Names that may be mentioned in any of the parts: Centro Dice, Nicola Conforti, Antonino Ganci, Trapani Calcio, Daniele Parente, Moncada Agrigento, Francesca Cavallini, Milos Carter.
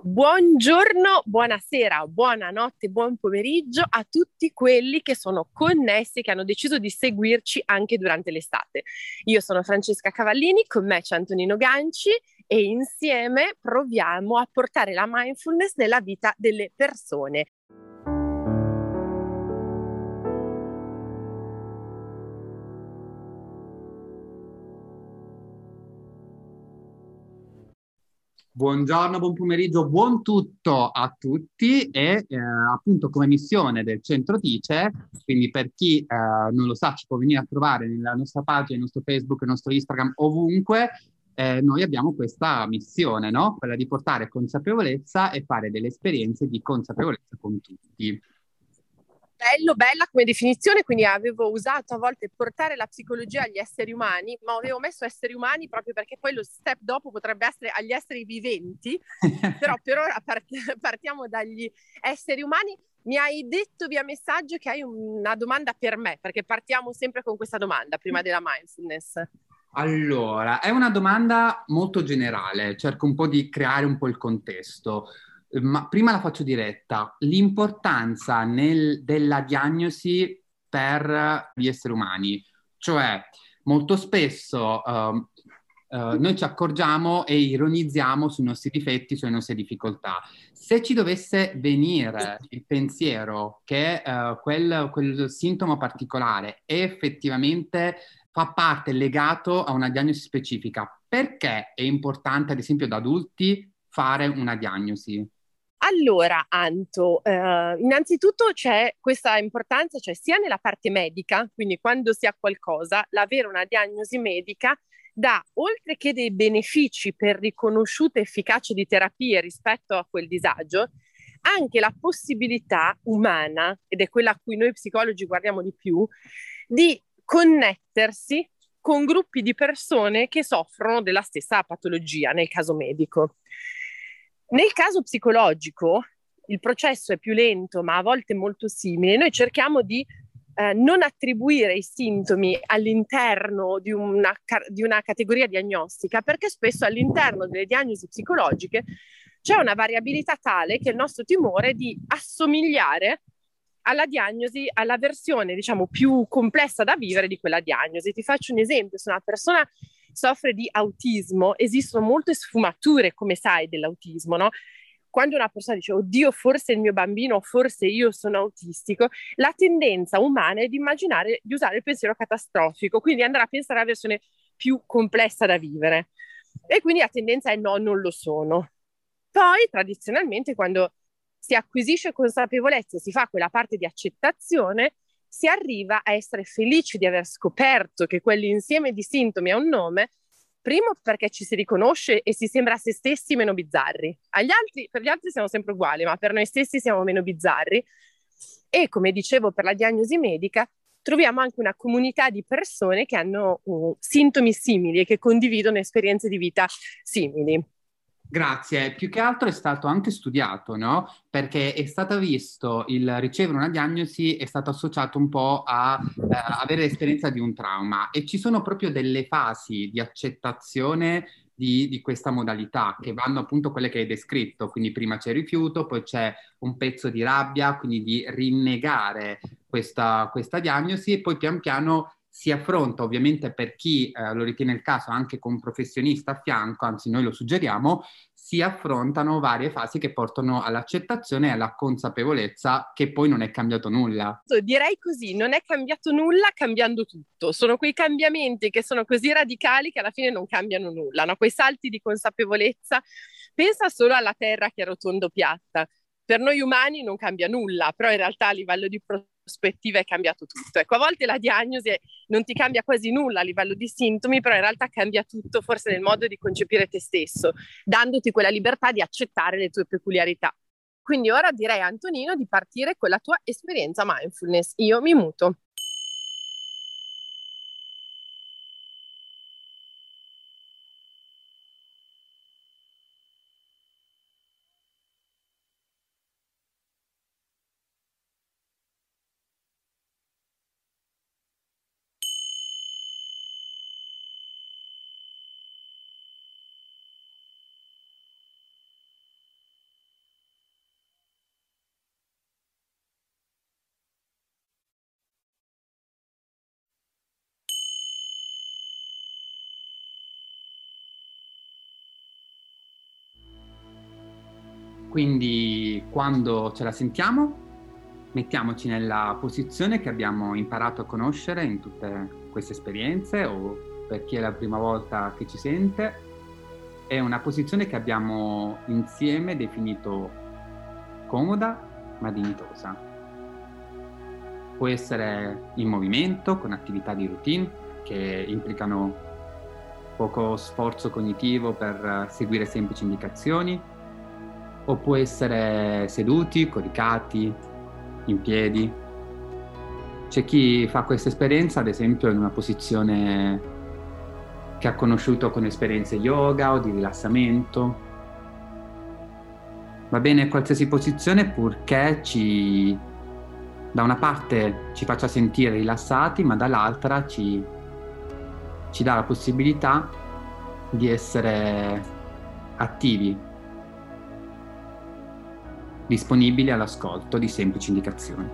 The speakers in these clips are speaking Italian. Buongiorno, buonasera, buonanotte, buon pomeriggio a tutti quelli che sono connessi, che hanno deciso di seguirci anche durante l'estate. Io sono Francesca Cavallini, con me c'è Antonino Ganci e insieme proviamo a portare la mindfulness nella vita delle persone. Buongiorno, buon pomeriggio, buon tutto a tutti e appunto come missione del Centro Dice, quindi per chi non lo sa ci può venire a trovare nella nostra pagina, nel nostro Facebook, nel nostro Instagram, ovunque, noi abbiamo questa missione, no? Quella di portare consapevolezza e fare delle esperienze di consapevolezza con tutti. Bello, bella come definizione, quindi avevo usato a volte portare la psicologia agli esseri umani, ma avevo messo esseri umani proprio perché poi lo step dopo potrebbe essere agli esseri viventi, però per ora partiamo dagli esseri umani. Mi hai detto via messaggio che hai una domanda per me, perché partiamo sempre con questa domanda prima della mindfulness. Allora, è una domanda molto generale, cerco un po' di creare un po' il contesto. Ma prima la faccio diretta, l'importanza della diagnosi per gli esseri umani, cioè molto spesso noi ci accorgiamo e ironizziamo sui nostri difetti, sulle nostre difficoltà. Se ci dovesse venire il pensiero che quel sintomo particolare è effettivamente fa parte, legato a una diagnosi specifica, perché è importante ad esempio da adulti fare una diagnosi? Allora, Anto, innanzitutto c'è questa importanza, cioè sia nella parte medica, quindi quando si ha qualcosa, l'avere una diagnosi medica dà, oltre che dei benefici per riconosciute efficacia di terapie rispetto a quel disagio, anche la possibilità umana, ed è quella a cui noi psicologi guardiamo di più, di connettersi con gruppi di persone che soffrono della stessa patologia, nel caso medico. Nel caso psicologico il processo è più lento, ma a volte molto simile. Noi cerchiamo di non attribuire i sintomi all'interno di una categoria diagnostica, perché spesso all'interno delle diagnosi psicologiche c'è una variabilità tale che il nostro timore è di assomigliare alla diagnosi, alla versione diciamo più complessa da vivere di quella diagnosi. Ti faccio un esempio, se una persona soffre di autismo, esistono molte sfumature, come sai, dell'autismo, no? Quando una persona dice, oddio, forse il mio bambino, forse io sono autistico, la tendenza umana è di immaginare, di usare il pensiero catastrofico, quindi andare a pensare alla versione più complessa da vivere. E quindi la tendenza è no, non lo sono. Poi, tradizionalmente, quando si acquisisce consapevolezza e si fa quella parte di accettazione, si arriva a essere felici di aver scoperto che quell'insieme di sintomi ha un nome, primo perché ci si riconosce e si sembra a se stessi meno bizzarri. Per gli altri siamo sempre uguali, ma per noi stessi siamo meno bizzarri. E come dicevo, per la diagnosi medica troviamo anche una comunità di persone che hanno sintomi simili e che condividono esperienze di vita simili. Grazie, più che altro è stato anche studiato, no? Perché è stato visto il ricevere una diagnosi è stato associato un po' a avere l'esperienza di un trauma, e ci sono proprio delle fasi di accettazione di questa modalità che vanno appunto quelle che hai descritto, quindi prima c'è il rifiuto, poi c'è un pezzo di rabbia, quindi di rinnegare questa diagnosi, e poi pian piano si affronta, ovviamente per chi lo ritiene il caso, anche con un professionista a fianco, anzi noi lo suggeriamo, si affrontano varie fasi che portano all'accettazione e alla consapevolezza che poi non è cambiato nulla. Direi così, non è cambiato nulla cambiando tutto, sono quei cambiamenti che sono così radicali che alla fine non cambiano nulla, no? Quei salti di consapevolezza, pensa solo alla Terra che è rotonda o piatta, per noi umani non cambia nulla, però in realtà a livello di prospettiva è cambiato tutto. Ecco, a volte la diagnosi non ti cambia quasi nulla a livello di sintomi, però in realtà cambia tutto, forse nel modo di concepire te stesso, dandoti quella libertà di accettare le tue peculiarità. Quindi ora direi, Antonino, di partire con la tua esperienza mindfulness. Io mi muto. Quindi quando ce la sentiamo, mettiamoci nella posizione che abbiamo imparato a conoscere in tutte queste esperienze, o per chi è la prima volta che ci sente, è una posizione che abbiamo insieme definito comoda ma dignitosa. Può essere in movimento, con attività di routine che implicano poco sforzo cognitivo per seguire semplici indicazioni, o può essere seduti, coricati, in piedi. C'è chi fa questa esperienza, ad esempio, in una posizione che ha conosciuto con esperienze yoga o di rilassamento. Va bene qualsiasi posizione, purché ci, da una parte ci faccia sentire rilassati, ma dall'altra ci dà la possibilità di essere attivi, disponibili all'ascolto di semplici indicazioni.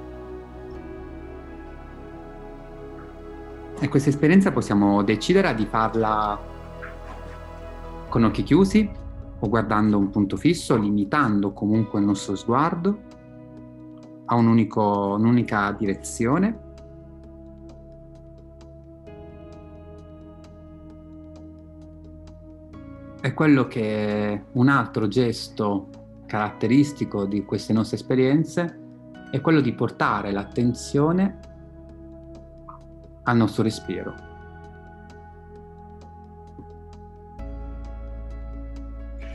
E questa esperienza possiamo decidere di farla con occhi chiusi o guardando un punto fisso, limitando comunque il nostro sguardo a un'unica direzione. È quello che un altro gesto caratteristico di queste nostre esperienze è quello di portare l'attenzione al nostro respiro.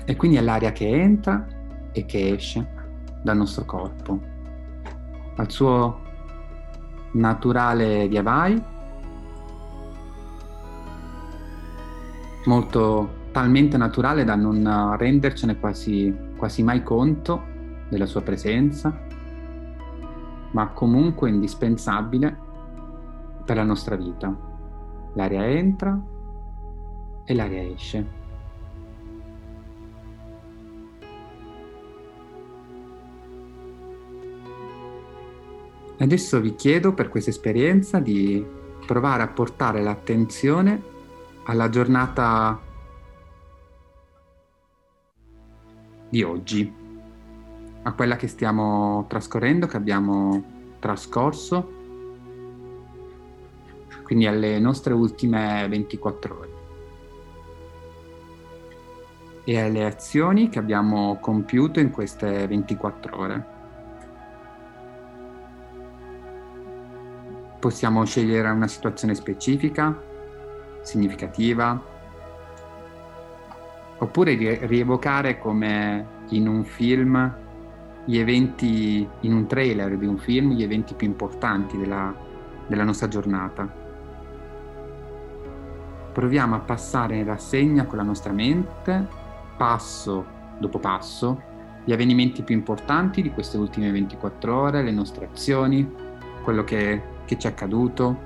E quindi è l'aria che entra e che esce dal nostro corpo, al suo naturale via vai, molto talmente naturale da non rendercene quasi mai conto della sua presenza, ma comunque indispensabile per la nostra vita. L'aria entra e l'aria esce. Adesso vi chiedo per questa esperienza di provare a portare l'attenzione alla giornata di oggi, a quella che stiamo trascorrendo, che abbiamo trascorso, quindi alle nostre ultime 24 ore e alle azioni che abbiamo compiuto in queste 24 ore. Possiamo scegliere una situazione specifica, significativa, oppure rievocare, come in un film, gli eventi, in un trailer di un film, gli eventi più importanti della nostra giornata. Proviamo a passare in rassegna con la nostra mente, passo dopo passo, gli avvenimenti più importanti di queste ultime 24 ore, le nostre azioni, quello che ci è accaduto,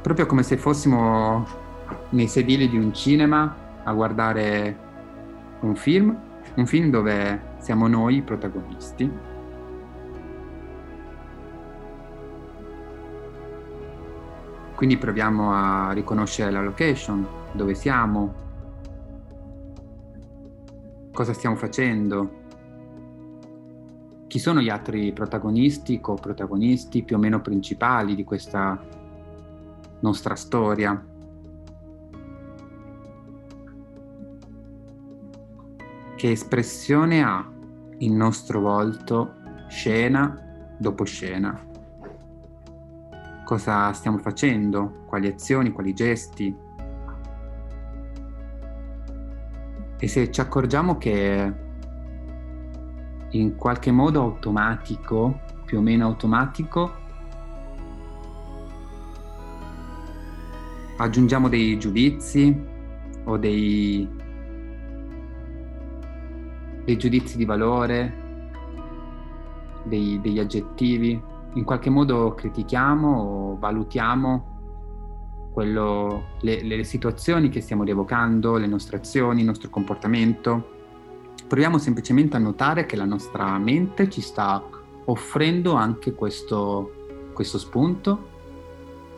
proprio come se fossimo nei sedili di un cinema a guardare un film dove siamo noi i protagonisti. Quindi proviamo a riconoscere la location, dove siamo, cosa stiamo facendo, chi sono gli altri protagonisti, coprotagonisti più o meno principali di questa nostra storia. Che espressione ha il nostro volto scena dopo scena? Cosa stiamo facendo? Quali azioni, quali gesti? E se ci accorgiamo che in qualche modo automatico, più o meno automatico, aggiungiamo dei giudizi o dei giudizi di valore, degli aggettivi, in qualche modo critichiamo o valutiamo le situazioni che stiamo rievocando, le nostre azioni, il nostro comportamento. Proviamo semplicemente a notare che la nostra mente ci sta offrendo anche questo spunto,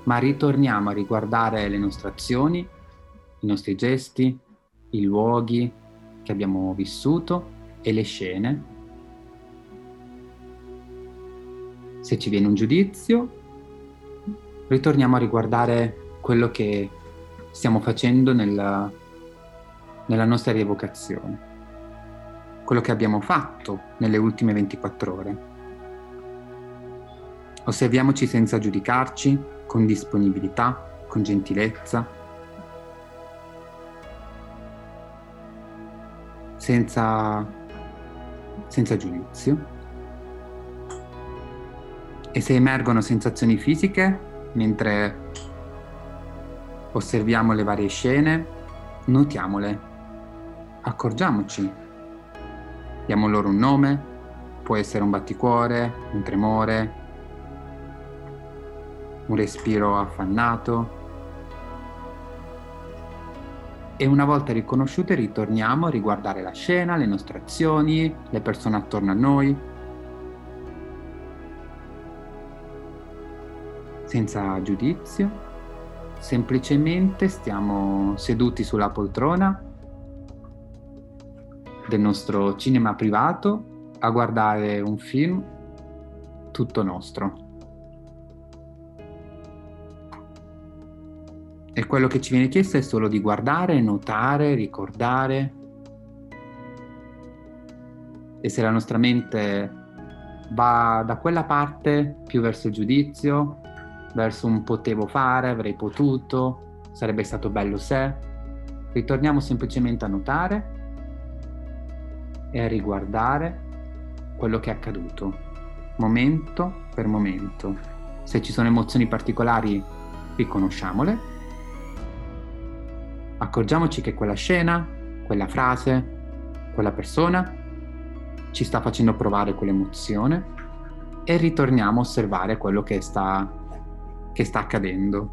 ma ritorniamo a riguardare le nostre azioni, i nostri gesti, i luoghi, che abbiamo vissuto e le scene. Se ci viene un giudizio, ritorniamo a riguardare quello che stiamo facendo nella nostra rievocazione, quello che abbiamo fatto nelle ultime 24 ore. Osserviamoci senza giudicarci, con disponibilità, con gentilezza, senza giudizio. E se emergono sensazioni fisiche, mentre osserviamo le varie scene, notiamole, accorgiamoci. Diamo loro un nome, può essere un batticuore, un tremore, un respiro affannato. E una volta riconosciute ritorniamo a riguardare la scena, le nostre azioni, le persone attorno a noi, senza giudizio. Semplicemente stiamo seduti sulla poltrona del nostro cinema privato a guardare un film tutto nostro. E quello che ci viene chiesto è solo di guardare, notare, ricordare. E se la nostra mente va da quella parte più verso il giudizio, verso un potevo fare, avrei potuto, sarebbe stato bello se, ritorniamo semplicemente a notare e a riguardare quello che è accaduto, momento per momento. Se ci sono emozioni particolari, riconosciamole, accorgiamoci che quella scena, quella frase, quella persona ci sta facendo provare quell'emozione e ritorniamo a osservare quello che sta accadendo.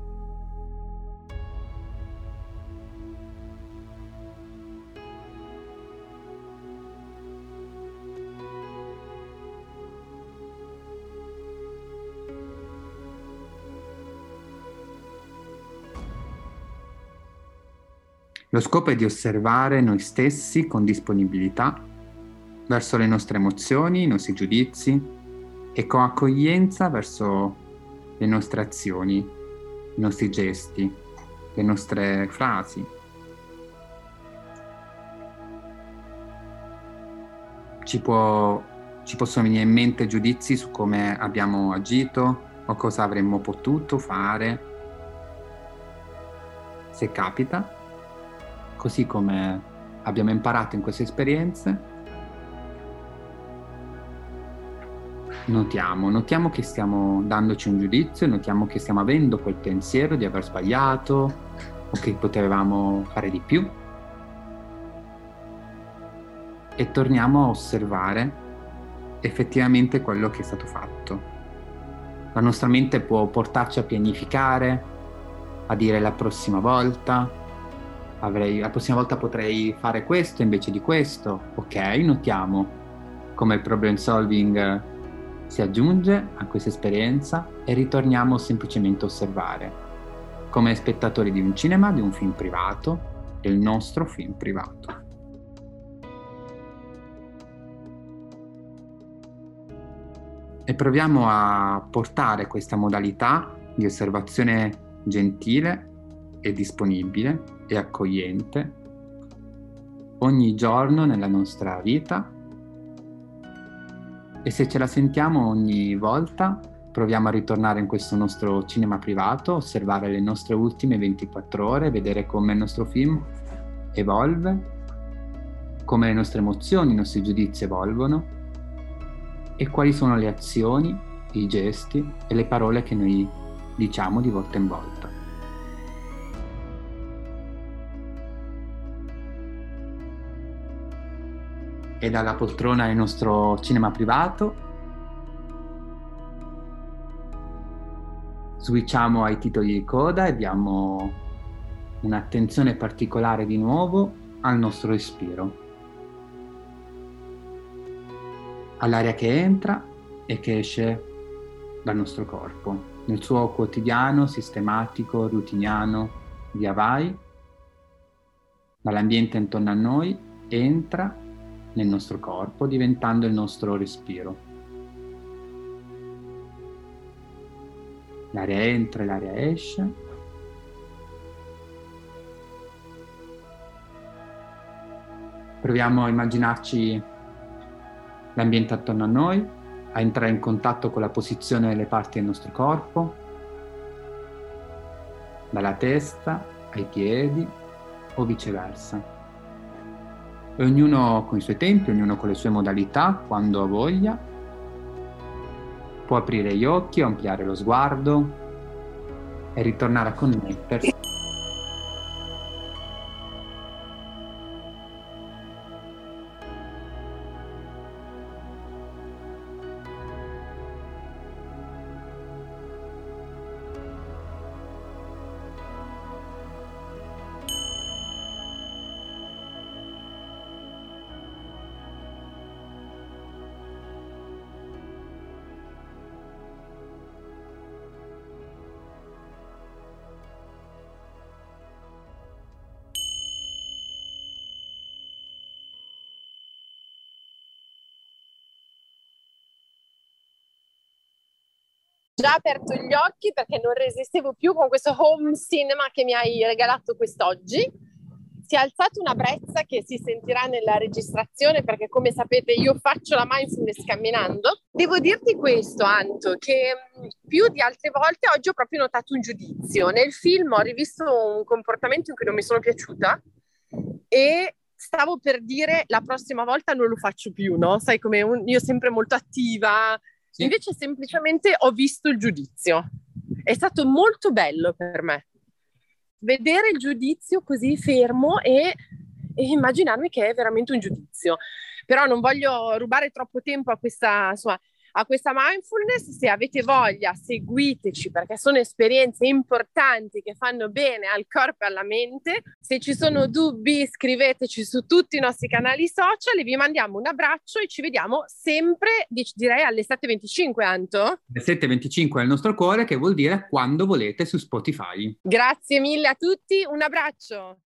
Lo scopo è di osservare noi stessi con disponibilità verso le nostre emozioni, i nostri giudizi e con accoglienza verso le nostre azioni, i nostri gesti, le nostre frasi. Ci possono venire in mente giudizi su come abbiamo agito o cosa avremmo potuto fare, se capita. Così come abbiamo imparato in queste esperienze, notiamo che stiamo dandoci un giudizio, notiamo che stiamo avendo quel pensiero di aver sbagliato o che potevamo fare di più e torniamo a osservare effettivamente quello che è stato fatto. La nostra mente può portarci a pianificare, a dire la prossima volta la prossima volta potrei fare questo invece di questo. Ok, notiamo come il problem solving si aggiunge a questa esperienza e ritorniamo semplicemente a osservare, come spettatori di un cinema, di un film privato, del nostro film privato. E proviamo a portare questa modalità di osservazione gentile e disponibile e accogliente ogni giorno nella nostra vita, e se ce la sentiamo ogni volta proviamo a ritornare in questo nostro cinema privato, osservare le nostre ultime 24 ore, vedere come il nostro film evolve, come le nostre emozioni, i nostri giudizi evolvono e quali sono le azioni, i gesti e le parole che noi diciamo di volta in volta. E dalla poltrona del nostro cinema privato switchiamo ai titoli di coda e diamo un'attenzione particolare di nuovo al nostro respiro, all'aria che entra e che esce dal nostro corpo, nel suo quotidiano, sistematico, routiniano via vai, dall'ambiente intorno a noi entra nel nostro corpo diventando il nostro respiro. L'aria entra e l'aria esce. Proviamo a immaginarci l'ambiente attorno a noi, a entrare in contatto con la posizione delle parti del nostro corpo, dalla testa ai piedi o viceversa. E ognuno con i suoi tempi, ognuno con le sue modalità, quando ha voglia, può aprire gli occhi, ampliare lo sguardo e ritornare a connettersi. Già aperto gli occhi perché non resistevo più con questo home cinema che mi hai regalato quest'oggi. Si è alzata una brezza che si sentirà nella registrazione perché, come sapete, io faccio la mindfulness camminando. Devo dirti questo, Anto, che più di altre volte oggi ho proprio notato un giudizio. Nel film ho rivisto un comportamento in cui non mi sono piaciuta e stavo per dire la prossima volta non lo faccio più, no? Sai, come io sempre molto attiva. Sì. Invece semplicemente ho visto il giudizio. È stato molto bello per me vedere il giudizio così fermo e immaginarmi che è veramente un giudizio. Però non voglio rubare troppo tempo a questa mindfulness. Se avete voglia, seguiteci, perché sono esperienze importanti che fanno bene al corpo e alla mente. Se ci sono dubbi, scriveteci su tutti i nostri canali social e vi mandiamo un abbraccio e ci vediamo sempre, direi, alle 7.25, Anto? Alle 7.25 è il nostro cuore, che vuol dire quando volete su Spotify. Grazie mille a tutti, un abbraccio!